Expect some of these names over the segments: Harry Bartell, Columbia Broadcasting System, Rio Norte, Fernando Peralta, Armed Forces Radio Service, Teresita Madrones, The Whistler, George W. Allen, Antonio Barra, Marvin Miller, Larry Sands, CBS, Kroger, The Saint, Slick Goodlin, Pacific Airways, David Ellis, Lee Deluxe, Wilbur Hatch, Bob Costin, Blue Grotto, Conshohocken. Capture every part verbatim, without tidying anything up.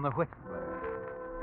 The Whistler,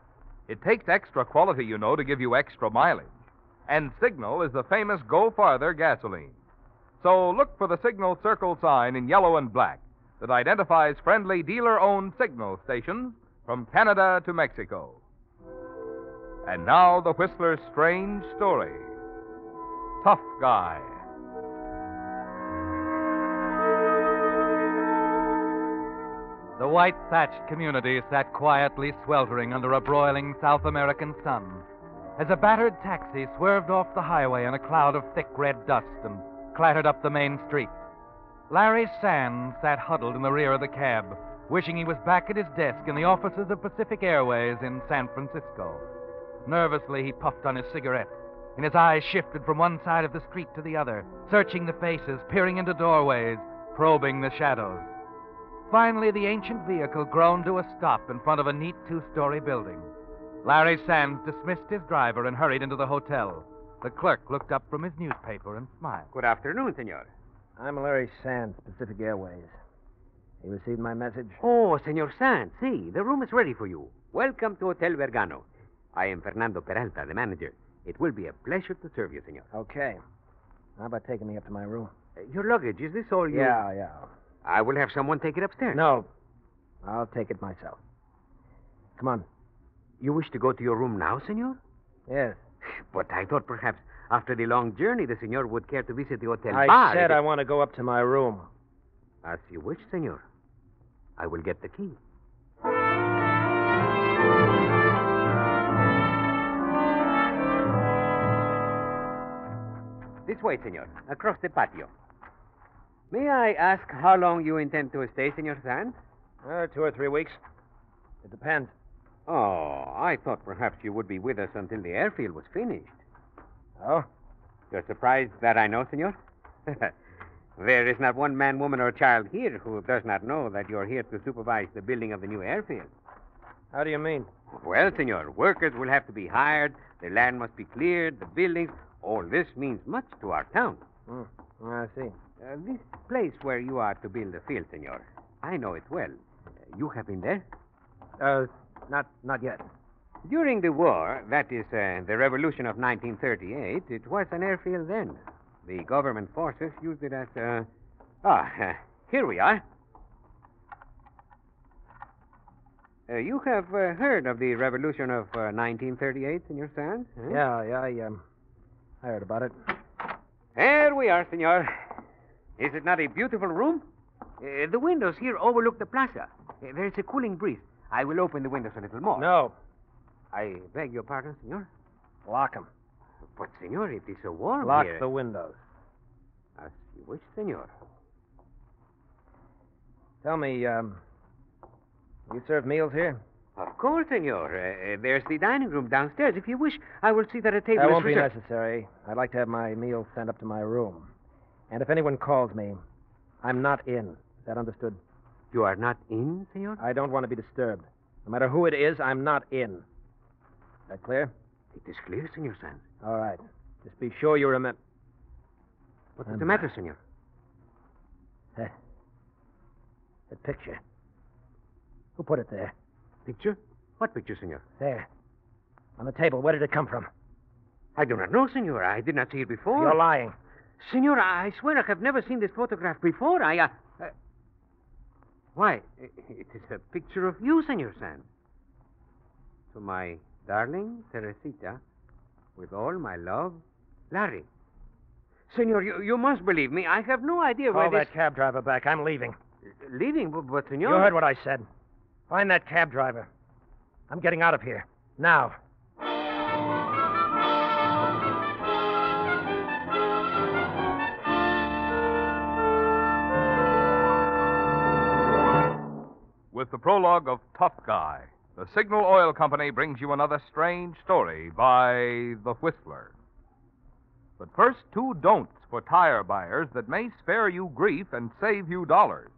It takes extra quality, you know, to give you extra mileage. And Signal is the famous Go Farther gasoline. So look for the Signal circle sign in yellow and black that identifies friendly dealer-owned Signal stations from Canada to Mexico. And now the Whistler's strange story. Tough Guy. The white-thatched community sat quietly sweltering under a broiling South American sun as a battered taxi swerved off the highway in a cloud of thick red dust and clattered up the main street. Larry Sand sat huddled in the rear of the cab, wishing he was back at his desk in the offices of Pacific Airways in San Francisco. Nervously, he puffed on his cigarette, and his eyes shifted from one side of the street to the other, searching the faces, peering into doorways, probing the shadows. Finally, the ancient vehicle groaned to a stop in front of a neat two-story building. Larry Sands dismissed his driver and hurried into the hotel. The clerk looked up from his newspaper and smiled. Good afternoon, senor. I'm Larry Sands, Pacific Airways. You received my message? Oh, senor Sands, see, si, the room is ready for you. Welcome to Hotel Bergano. I am Fernando Peralta, the manager. It will be a pleasure to serve you, senor. Okay. How about taking me up to my room? Uh, your luggage, is this all you... Yeah, yeah. I will have someone take it upstairs. No, I'll take it myself. Come on. You wish to go to your room now, senor? Yes. But I thought perhaps after the long journey the senor would care to visit the hotel I bar. I said I it... want to go up to my room. As you wish, senor. I will get the key. This way, senor. Across the patio. May I ask how long you intend to stay, Senor Sands? Uh, two or three weeks. It depends. Oh, I thought perhaps you would be with us until the airfield was finished. Oh? You're surprised that I know, Senor? There is not one man, woman, or child here who does not know that you're here to supervise the building of the new airfield. How do you mean? Well, Senor, workers will have to be hired, the land must be cleared, the buildings. All this means much to our town. Mm, I see. Uh, this place where you are to build the field, senor, I know it well. Uh, you have been there? Uh, not not yet. During the war, that is, uh, the revolution of nineteen thirty-eight, it was an airfield then. The government forces used it as a... Ah, uh, here we are. Uh, you have uh, heard of the revolution of uh, nineteen thirty-eight, Senor Sands? Huh? Yeah, yeah, I, um, I heard about it. Here we are, Senor. Is it not a beautiful room? Uh, the windows here overlook the plaza. Uh, there is a cooling breeze. I will open the windows a little more. No. I beg your pardon, Senor. Lock them. But, Senor, it is so warm Lock here. Lock the windows. As you wish, Senor. Tell me, um... you serve meals here? Of course, Senor. Uh, there's the dining room downstairs. If you wish, I will see that a table that is won't reserved. Be necessary. I'd like to have my meals sent up to my room. And if anyone calls me, I'm not in. Is that understood? You are not in, Senor? I don't want to be disturbed. No matter who it is, I'm not in. Is that clear? It is clear, Senor Sanz. All right. Just be sure you remember. What's um, the matter, Senor? Uh, the picture. Who put it there? Picture? What picture, Senor? There. On the table. Where did it come from? I do not know, Senor. I did not see it before. You're lying. Senor, I swear I have never seen this photograph before. I, uh... uh why, it is a picture of you, Senor Sanz. To my darling Teresita, with all my love, Larry. Senor, you, you must believe me. I have no idea where this... Call that cab driver back. I'm leaving. Uh, leaving? But, but, Senor... You heard what I said. Find that cab driver. I'm getting out of here. Now. With the prologue of Tough Guy, the Signal Oil Company brings you another strange story by The Whistler. But first, two don'ts for tire buyers that may spare you grief and save you dollars.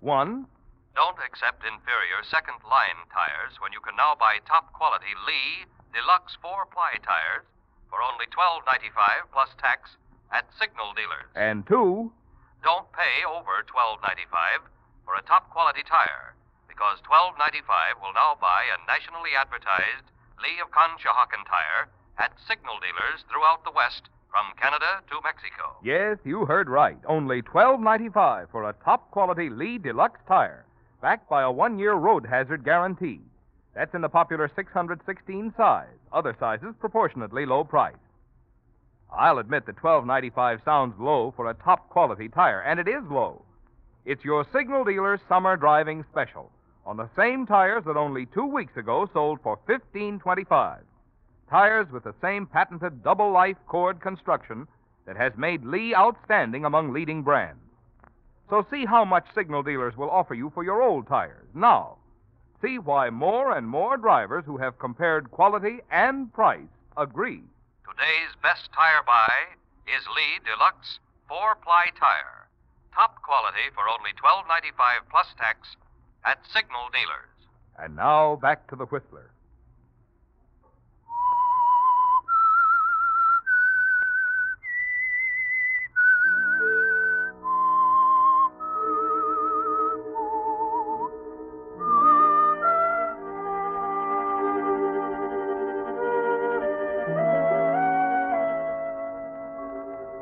One... Don't accept inferior second-line tires when you can now buy top-quality Lee Deluxe four-ply tires for only twelve dollars and ninety-five cents plus tax at Signal dealers. And two, don't pay over twelve dollars and ninety-five cents for a top-quality tire because twelve dollars and ninety-five cents will now buy a nationally advertised Lee of Conshohocken tire at Signal dealers throughout the West from Canada to Mexico. Yes, you heard right. Only twelve dollars and ninety-five cents for a top-quality Lee Deluxe tire, backed by a one-year road hazard guarantee. That's in the popular six hundred sixteen size, other sizes proportionately low price. I'll admit that twelve dollars and ninety-five cents sounds low for a top-quality tire, and it is low. It's your Signal dealer's summer driving special on the same tires that only two weeks ago sold for fifteen dollars and twenty-five cents. Tires with the same patented double-life cord construction that has made Lee outstanding among leading brands. So see how much Signal dealers will offer you for your old tires now. See why more and more drivers who have compared quality and price agree. Today's best tire buy is Lee Deluxe four-ply tire. Top quality for only twelve dollars and ninety-five cents plus tax at Signal dealers. And now back to The Whistler.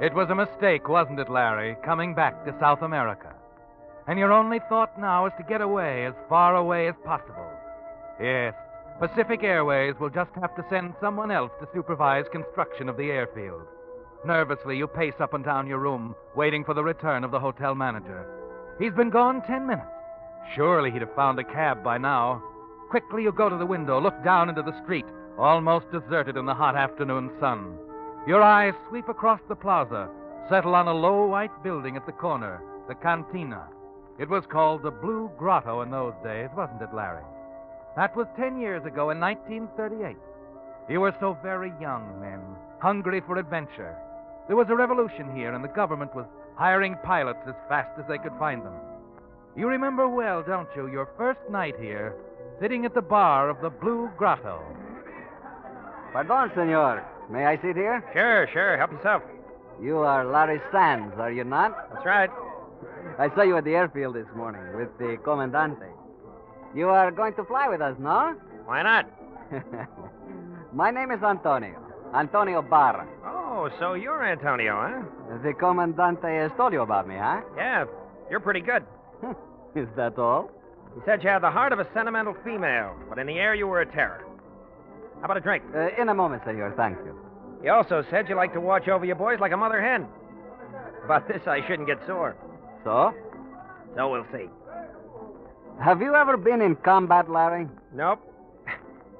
It was a mistake, wasn't it, Larry, coming back to South America? And your only thought now is to get away as far away as possible. Yes, Pacific Airways will just have to send someone else to supervise construction of the airfield. Nervously, you pace up and down your room, waiting for the return of the hotel manager. He's been gone ten minutes. Surely he'd have found a cab by now. Quickly, you go to the window, look down into the street, almost deserted in the hot afternoon sun. Your eyes sweep across the plaza, settle on a low white building at the corner, the Cantina. It was called the Blue Grotto in those days, wasn't it, Larry? That was ten years ago in nineteen thirty-eight. You were so very young then, hungry for adventure. There was a revolution here, and the government was hiring pilots as fast as they could find them. You remember well, don't you, your first night here, sitting at the bar of the Blue Grotto. Pardon, senor. May I sit here? Sure, sure. Help yourself. You are Larry Sands, are you not? That's right. I saw you at the airfield this morning with the Comandante. You are going to fly with us, no? Why not? My name is Antonio. Antonio Barra. Oh, so you're Antonio, huh? The Comandante has told you about me, huh? Yeah, you're pretty good. Is that all? He said you had the heart of a sentimental female, but in the air you were a terror. How about a drink? Uh, in a moment, senor. Thank you. He also said you like to watch over your boys like a mother hen. About this, I shouldn't get sore. So? So we'll see. Have you ever been in combat, Larry? Nope.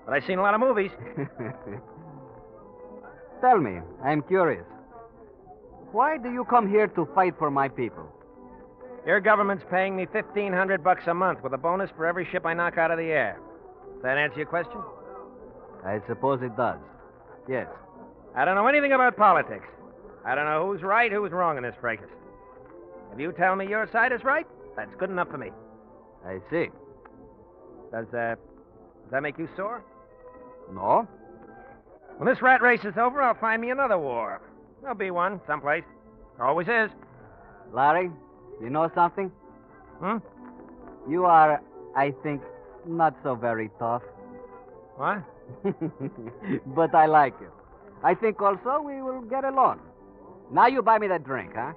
But I've seen a lot of movies. Tell me, I'm curious. Why do you come here to fight for my people? Your government's paying me fifteen hundred bucks a month with a bonus for every ship I knock out of the air. Does that answer your question? I suppose it does. Yes. I don't know anything about politics. I don't know who's right, who's wrong in this fracas. If you tell me your side is right, that's good enough for me. I see. Does, uh, does that make you sore? No. When this rat race is over, I'll find me another war. There'll be one someplace. There always is. Larry, you know something? Hmm? You are, I think, not so very tough. What? But I like it. I think also we will get along. Now you buy me that drink, huh?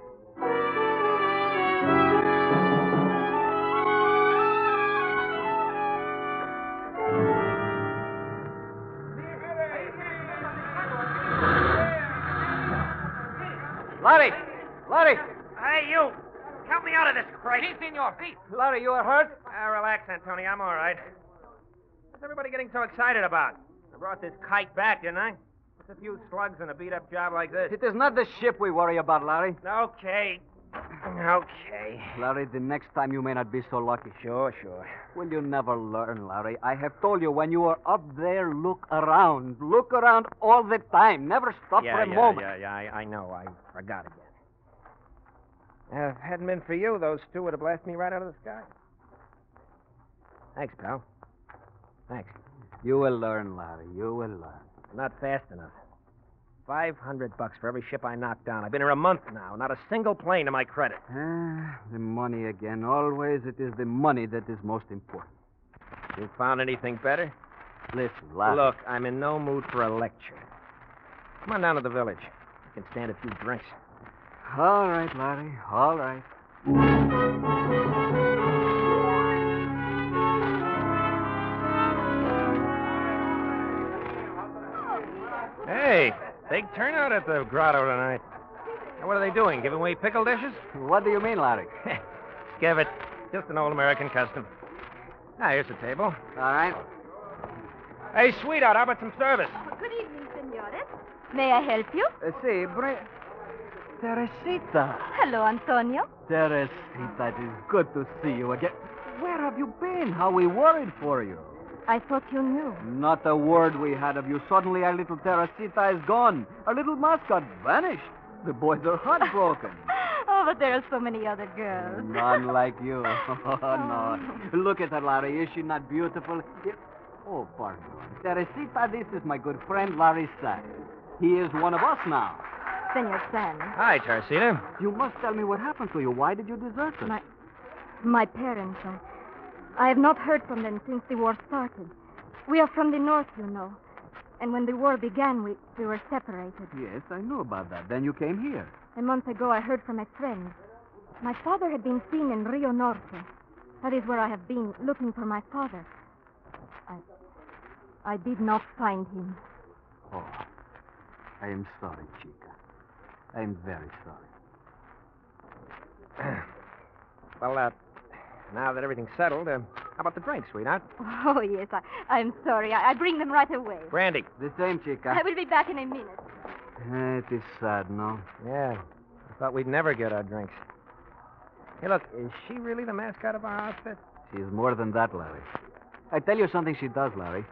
Larry! Larry! Hey, you! Help me out of this crisis. Si, senor. Si. Larry, you are hurt? Uh, relax, Antonio. I'm all right. What's everybody getting so excited about? I brought this kite back, didn't I? A few slugs in a beat-up job like this. It is not the ship we worry about, Larry. Okay. Okay. Larry, the next time you may not be so lucky. Sure, sure. Will you never learn, Larry? I have told you, when you are up there, look around. Look around all the time. Never stop yeah, for a yeah, moment. Yeah, yeah, yeah. I, I know. I forgot again. Uh, if it hadn't been for you, those two would have blasted me right out of the sky. Thanks, pal. Thanks. You will learn, Larry. You will learn. Not fast enough. Five hundred bucks for every ship I knocked down. I've been here a month now. Not a single plane to my credit. Ah, the money again. Always it is the money that is most important. You found anything better? Listen, Larry. Look, I'm in no mood for a lecture. Come on down to the village. You can stand a few drinks. All right, Larry. All right. Hey, big turnout at the grotto tonight. What are they doing, giving away pickle dishes? What do you mean, Larry? Give it. Just an old American custom. Ah, here's the table. All right. Hey, sweetheart, how about some service? Oh, good evening, senores. May I help you? Uh, si, bring... Teresita. Hello, Antonio. Teresita, it is good to see you again. Where have you been? How we worried for you. I thought you knew. Not a word we had of you. Suddenly, our little Teresita is gone. Our little mascot vanished. The boys are heartbroken. Oh, but there are so many other girls. None like you. Oh, no. Look at her, Larry. Is she not beautiful? Oh, pardon. Teresita, this is my good friend, Larry Sands. He is one of us now. Senor Sands. Hi, Teresita. You must tell me what happened to you. Why did you desert us? My, my parents are... I have not heard from them since the war started. We are from the north, you know. And when the war began, we, we were separated. Yes, I know about that. Then you came here. A month ago, I heard from a friend. My father had been seen in Rio Norte. That is where I have been, looking for my father. I, I did not find him. Oh, I am sorry, Chica. I am very sorry. Well, uh... Now that everything's settled, uh, how about the drink, sweetheart? Oh, yes, I, I'm sorry. I, I bring them right away. Brandy. The same, Chica. I will be back in a minute. Uh, it is sad, no? Yeah. I thought we'd never get our drinks. Hey, look, is she really the mascot of our outfit? She's more than that, Larry. I tell you something she does, Larry.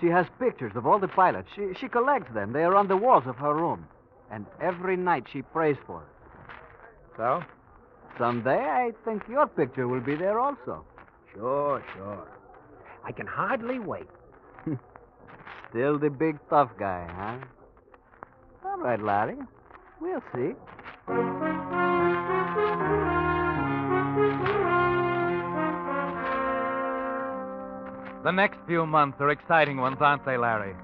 She has pictures of all the pilots. She, she collects them. They are on the walls of her room. And every night she prays for it. So? Someday, I think your picture will be there also. Sure, sure. I can hardly wait. Still the big tough guy, huh? All right, Larry. We'll see. The next few months are exciting ones, aren't they, Larry?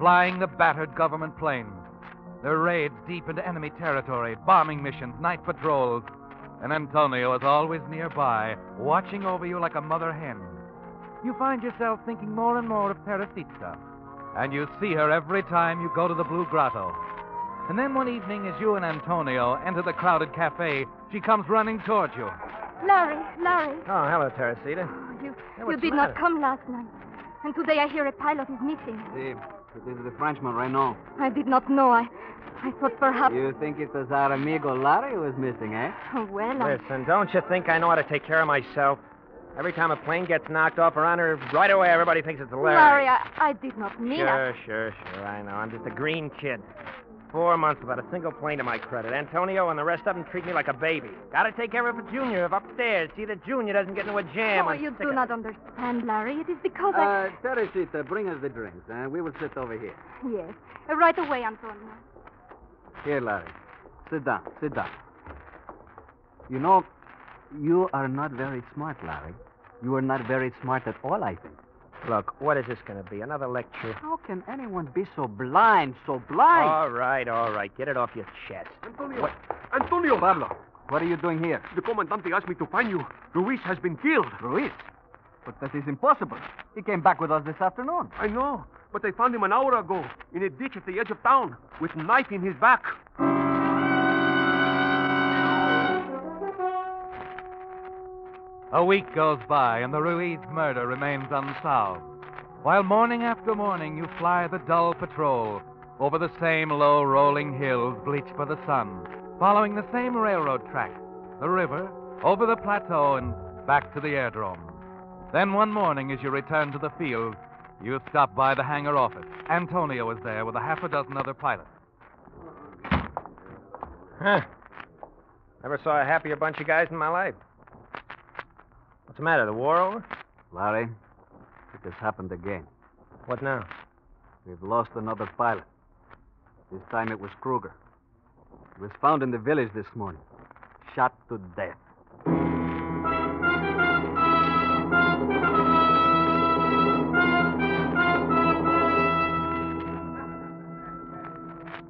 Flying the battered government planes. Their raids deep into enemy territory, bombing missions, night patrols... And Antonio is always nearby, watching over you like a mother hen. you find yourself thinking more and more of Teresita. And you see her every time you go to the Blue Grotto. And then one evening, as you and Antonio enter the crowded cafe, she comes running toward you. Larry, Larry. Oh, hello, Teresita. Oh, you hey, you did not come last night. And today I hear a pilot is missing. The, the, the Frenchman, Renaud. I did not know. I I thought perhaps... You think it was our amigo Larry who was missing, eh? Oh, well, I... Listen, don't you think I know how to take care of myself? Every time a plane gets knocked off or on her, right away everybody thinks it's Larry. Larry, I, I did not mean sure, it. Sure, sure, sure, I know. I'm just a green kid. Four months without a single plane to my credit. Antonio and the rest of them treat me like a baby. Gotta take care of a junior if upstairs. See that Junior doesn't get into a jam. Oh, you do not understand, Larry. It is because uh, I... Teresita, bring us the drinks. Uh, we will sit over here. Yes. Uh, right away, Antonio. Here, Larry. Sit down, sit down. You know... You are not very smart, Larry. You are not very smart at all, I think. Look, what is this going to be? Another lecture? How can anyone be so blind, so blind? All right, all right. Get it off your chest. Antonio. What? Antonio. Pablo. What are you doing here? The Commandante asked me to find you. Ruiz has been killed. Ruiz? But that is impossible. He came back with us this afternoon. I know, but I found him an hour ago in a ditch at the edge of town with a knife in his back. A week goes by and the Ruiz murder remains unsolved, while morning after morning you fly the dull patrol over the same low rolling hills bleached by the sun, following the same railroad track, the river, over the plateau and back to the aerodrome. Then one morning as you return to the field, you stop by the hangar office. Antonio is there with a half a dozen other pilots. Huh. Never saw a happier bunch of guys in my life. What's the matter, the war over? Larry, it has happened again. What now? We've lost another pilot. This time it was Kroger. He was found in the village this morning, shot to death.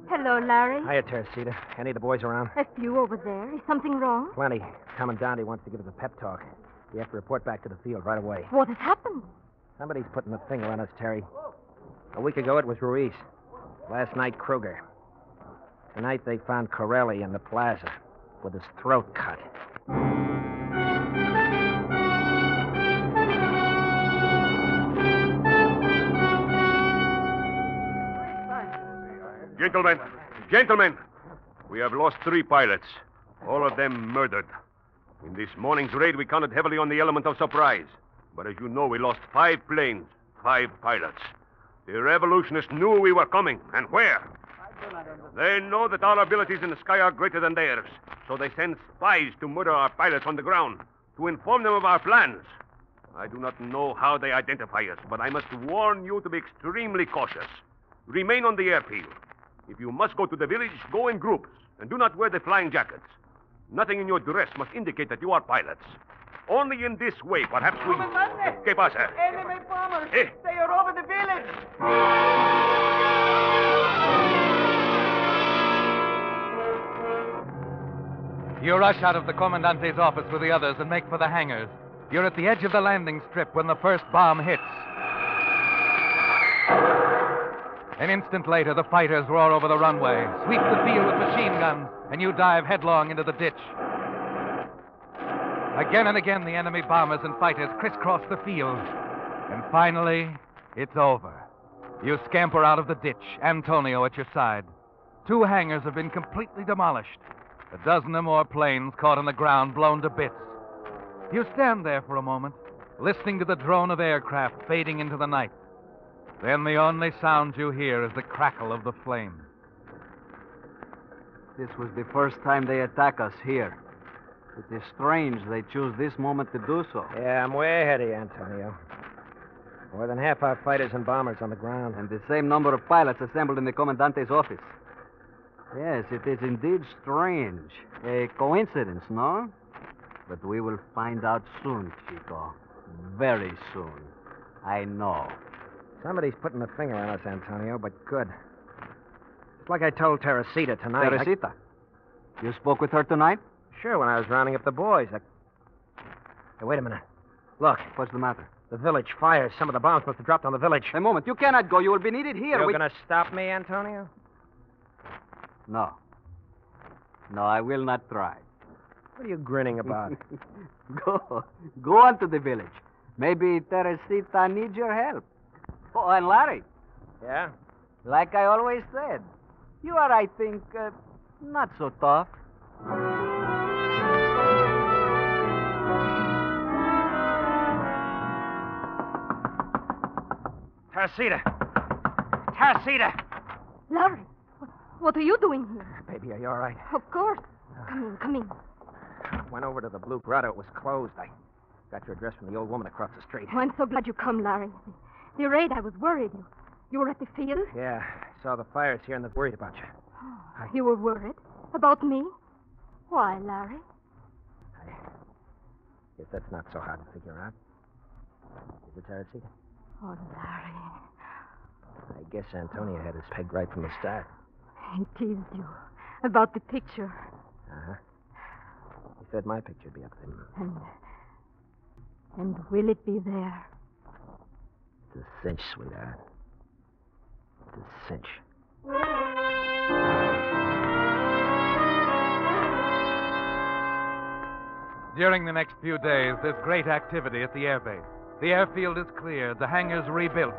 Hello, Larry. Hiya, Teresita. Any of the boys around? A few over there. Is something wrong? Plenty. Commandante wants to give us a pep talk. We have to report back to the field right away. What has happened? Somebody's putting a finger on us, Terry. A week ago, it was Ruiz. Last night, Kroger. Tonight, they found Corelli in the plaza with his throat cut. Gentlemen, gentlemen, we have lost three pilots, all of them murdered. In this morning's raid, we counted heavily on the element of surprise. But as you know, we lost five planes, five pilots. The revolutionists knew we were coming, and where? They know that our abilities in the sky are greater than theirs, so they send spies to murder our pilots on the ground, to inform them of our plans. I do not know how they identify us, but I must warn you to be extremely cautious. Remain on the airfield. If you must go to the village, go in groups, and do not wear the flying jackets. Nothing in your dress must indicate that you are pilots. Only in this way, perhaps we... ¿Qué pasa? Eh? They are over the village. You rush out of the Commandante's office with the others and make for the hangars. You're at the edge of the landing strip when the first bomb hits. An instant later, the fighters roar over the runway, sweep the field with machine guns, and you dive headlong into the ditch. Again and again, the enemy bombers and fighters crisscross the field. And finally, it's over. You scamper out of the ditch, Antonio at your side. Two hangars have been completely demolished. A dozen or more planes caught on the ground, blown to bits. You stand there for a moment, listening to the drone of aircraft fading into the night. Then the only sound you hear is the crackle of the flame. This was the first time they attack us here. It is strange they choose this moment to do so. Yeah, I'm way ahead of you, Antonio. More than half our fighters and bombers on the ground. And the same number of pilots assembled in the Commandante's office. Yes, it is indeed strange. A coincidence, no? But we will find out soon, Chico. Very soon. I know. Somebody's putting a finger on us, Antonio, but good. It's like I told Teresita tonight. Teresita? I... You spoke with her tonight? Sure, when I was rounding up the boys. I... Hey, wait a minute. Look. What's the matter? The The village fires. Some of the bombs must have dropped on the village. A moment. You cannot go. You will be needed here. You're we... going to stop me, Antonio? No. No, I will not try. What are you grinning about? Go. Go on to the village. Maybe Teresita needs your help. Oh, and Larry. Yeah? Like I always said, you are, I think, uh, not so tough. Teresita. Teresita. Larry, what are you doing here? Baby, are you all right? Of course. Come in, come in. I went over to the Blue Grotto. It was closed. I got your address from the old woman across the street. Oh, I'm so glad you come, Larry. The raid, I was worried. You, you were at the field? Yeah, I saw the fires here and I was worried about you. Oh, I... You were worried? About me? Why, Larry? I guess that's not so hard to figure out. Is it Teresita? Oh, Larry. I guess Antonio had his peg right from the start. He teased you about the picture. Uh-huh. He said my picture would be up there. And, and will it be there? It's a cinch, sweetheart. It's a cinch. During the next few days, there's great activity at the airbase. The airfield is cleared, the hangars rebuilt,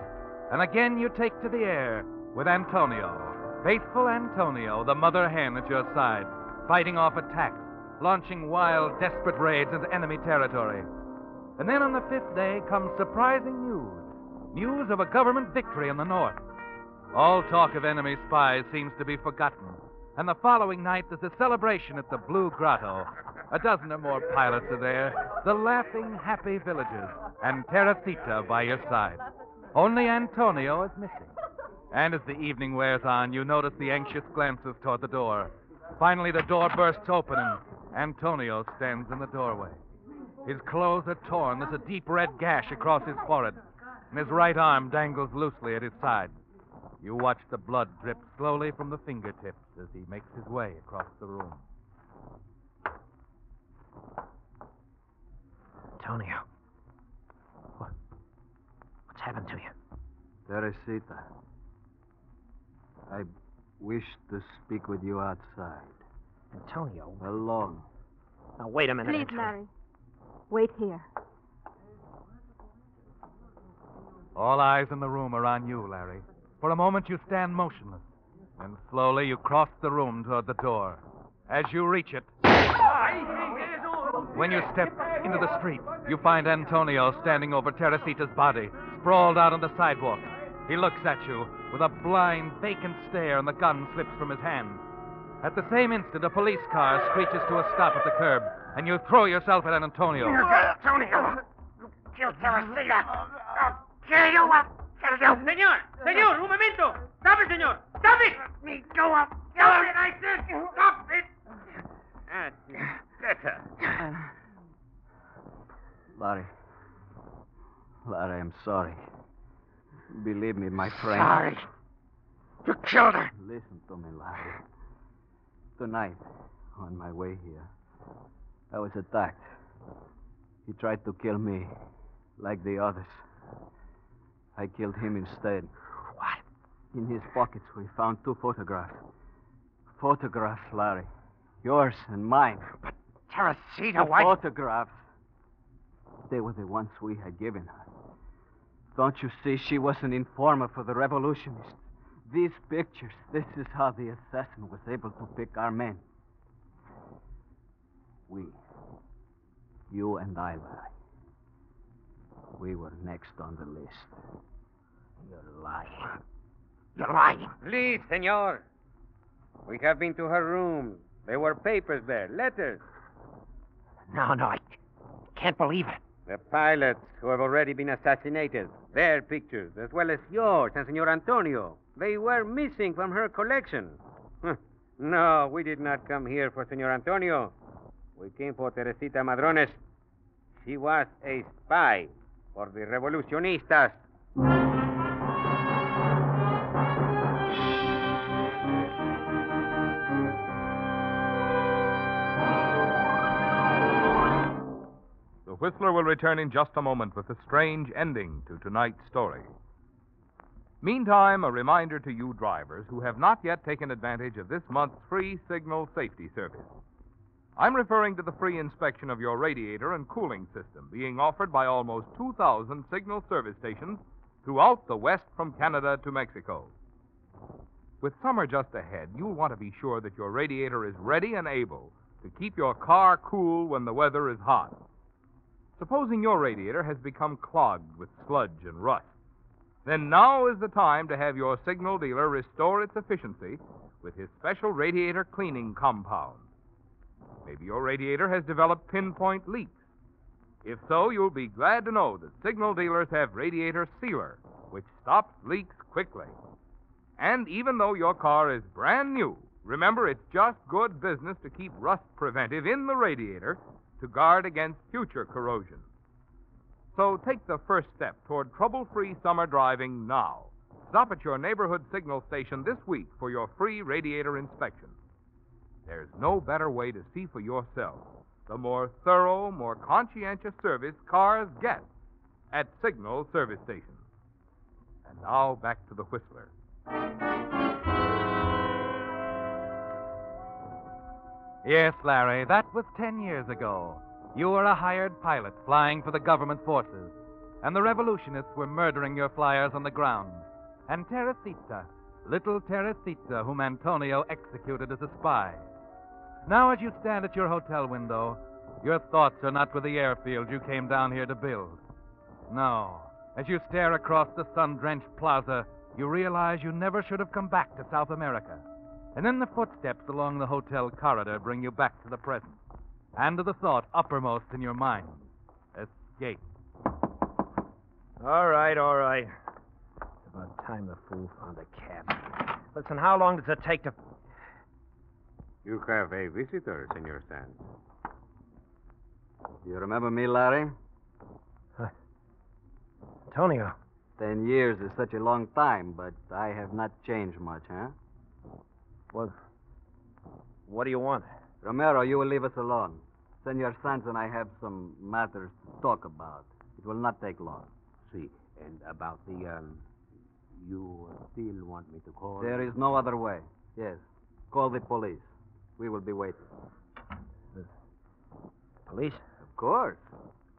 and again you take to the air with Antonio. Faithful Antonio, the mother hen at your side, fighting off attacks, launching wild, desperate raids into enemy territory. And then on the fifth day comes surprising news. News of a government victory in the north. All talk of enemy spies seems to be forgotten. And the following night, there's a celebration at the Blue Grotto. A dozen or more pilots are there, the laughing, happy villagers, and Teresita by your side. Only Antonio is missing. And as the evening wears on, you notice the anxious glances toward the door. Finally, the door bursts open, and Antonio stands in the doorway. His clothes are torn. There's a deep red gash across his forehead, and his right arm dangles loosely at his side. You watch the blood drip slowly from the fingertips as he makes his way across the room. Antonio. What? What's happened to you? Teresita. I wish to speak with you outside. Antonio. Alone. Now, wait a minute. Please, Antonio. Larry. Wait here. All eyes in the room are on you, Larry. For a moment, you stand motionless. And slowly, you cross the room toward the door. As you reach it... When you step into the street, you find Antonio standing over Teresita's body, sprawled out on the sidewalk. He looks at you with a blind, vacant stare, and the gun slips from his hand. At the same instant, a police car screeches to a stop at the curb, and you throw yourself at Antonio. You got Antonio! You killed Teresita! I'll kill you! I'll kill you! Senor! Senor! Un momento! Stop it, senor! Stop it! Let me go up! Stop it, I said! Stop it! Better. Uh, Larry. Larry, I'm sorry. Believe me, my friend. Sorry. You killed her. Listen to me, Larry. Tonight, on my way here, I was attacked. He tried to kill me, like the others. I killed him instead. What? In his pockets, we found two photographs. Photographs, Larry. Yours and mine. But Teresita, why... The photographs. They were the ones we had given her. Don't you see, she was an informer for the revolutionists. These pictures, this is how the assassin was able to pick our men. We, you and I, Larry, we were next on the list. You're lying. You're lying. Please, senor. We have been to her room. There were papers there, letters. No, no, I can't believe it. The pilots who have already been assassinated, their pictures, as well as yours and Senor Antonio, they were missing from her collection. No, we did not come here for Senor Antonio. We came for Teresita Madrones. She was a spy for the revolucionistas. The Whistler will return in just a moment with a strange ending to tonight's story. Meantime, a reminder to you drivers who have not yet taken advantage of this month's free Signal Safety Service. I'm referring to the free inspection of your radiator and cooling system being offered by almost two thousand Signal service stations throughout the West from Canada to Mexico. With summer just ahead, you'll want to be sure that your radiator is ready and able to keep your car cool when the weather is hot. Supposing your radiator has become clogged with sludge and rust, then now is the time to have your Signal dealer restore its efficiency with his special radiator cleaning compound. Maybe your radiator has developed pinpoint leaks. If so, you'll be glad to know that Signal dealers have Radiator Sealer, which stops leaks quickly. And even though your car is brand new, remember it's just good business to keep rust preventive in the radiator to guard against future corrosion. So take the first step toward trouble-free summer driving now. Stop at your neighborhood Signal station this week for your free radiator inspection. There's no better way to see for yourself the more thorough, more conscientious service cars get at Signal service stations. And now back to the Whistler. Yes, Larry, that was ten years ago. You were a hired pilot flying for the government forces, and the revolutionists were murdering your flyers on the ground. And Teresita, little Teresita, whom Antonio executed as a spy. Now, as you stand at your hotel window, your thoughts are not with the airfield you came down here to build. No, as you stare across the sun-drenched plaza, you realize you never should have come back to South America. And then the footsteps along the hotel corridor bring you back to the present, and to the thought uppermost in your mind: escape. All right, all right. It's about time the fool found a cab. Listen, how long does it take to... You have a visitor, Senor Sands. You remember me, Larry? Huh. Antonio. Ten years is such a long time, but I have not changed much, huh? Well, what do you want? Romero, you will leave us alone. Senor Sanz and I have some matters to talk about. It will not take long. See, and about the, um, you still want me to call? There is no other way. Yes, call the police. We will be waiting. The police? Of course.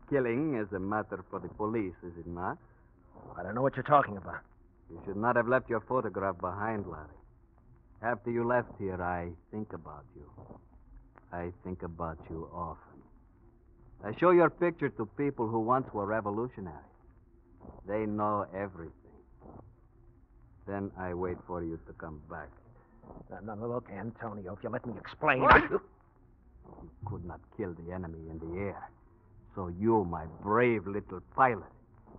Killing is a matter for the police, is it not? I don't know what you're talking about. You should not have left your photograph behind, Larry. After you left here, I think about you. I think about you often. I show your picture to people who once were revolutionaries. They know everything. Then I wait for you to come back. No, no, look, Antonio, if you let me explain... You could not kill the enemy in the air. So you, my brave little pilot,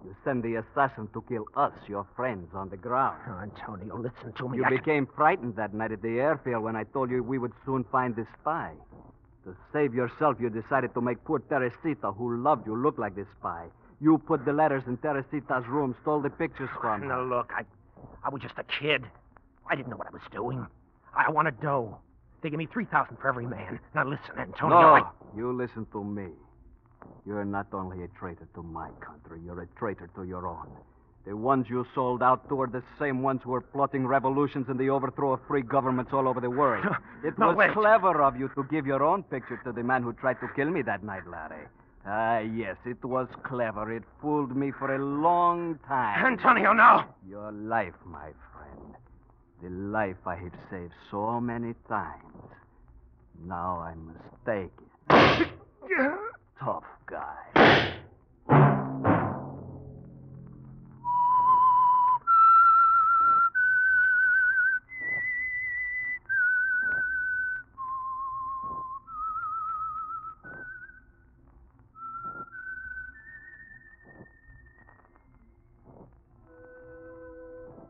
you send the assassin to kill us, your friends, on the ground. Oh, Antonio, listen to me. You I became can... frightened that night at the airfield when I told you we would soon find the spy. To save yourself, you decided to make poor Teresita, who loved you, look like the spy. You put the letters in Teresita's room, stole the pictures from her. Now, look, I, I was just a kid. I didn't know what I was doing. I wanted dough. They gave me three thousand dollars for every man. Now, listen, Antonio, No, I... you listen to me. You're not only a traitor to my country, you're a traitor to your own. The ones you sold out to are the same ones who are plotting revolutions and the overthrow of free governments all over the world. No, it no, was wait. clever of you to give your own picture to the man who tried to kill me that night, Larry. Ah, yes, it was clever. It fooled me for a long time. Antonio, no! Your life, my friend. The life I have saved so many times. Now I must take it. Tough guy.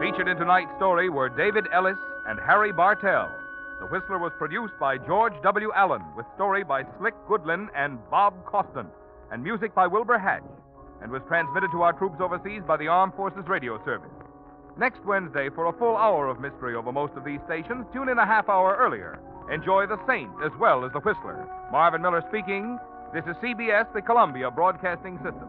Featured in tonight's story were David Ellis and Harry Bartell. The Whistler was produced by George W. Allen, with story by Slick Goodlin and Bob Costin, and music by Wilbur Hatch, and was transmitted to our troops overseas by the Armed Forces Radio Service. Next Wednesday, for a full hour of mystery over most of these stations, tune in a half hour earlier. Enjoy The Saint as well as The Whistler. Marvin Miller speaking. This is C B S, the Columbia Broadcasting System.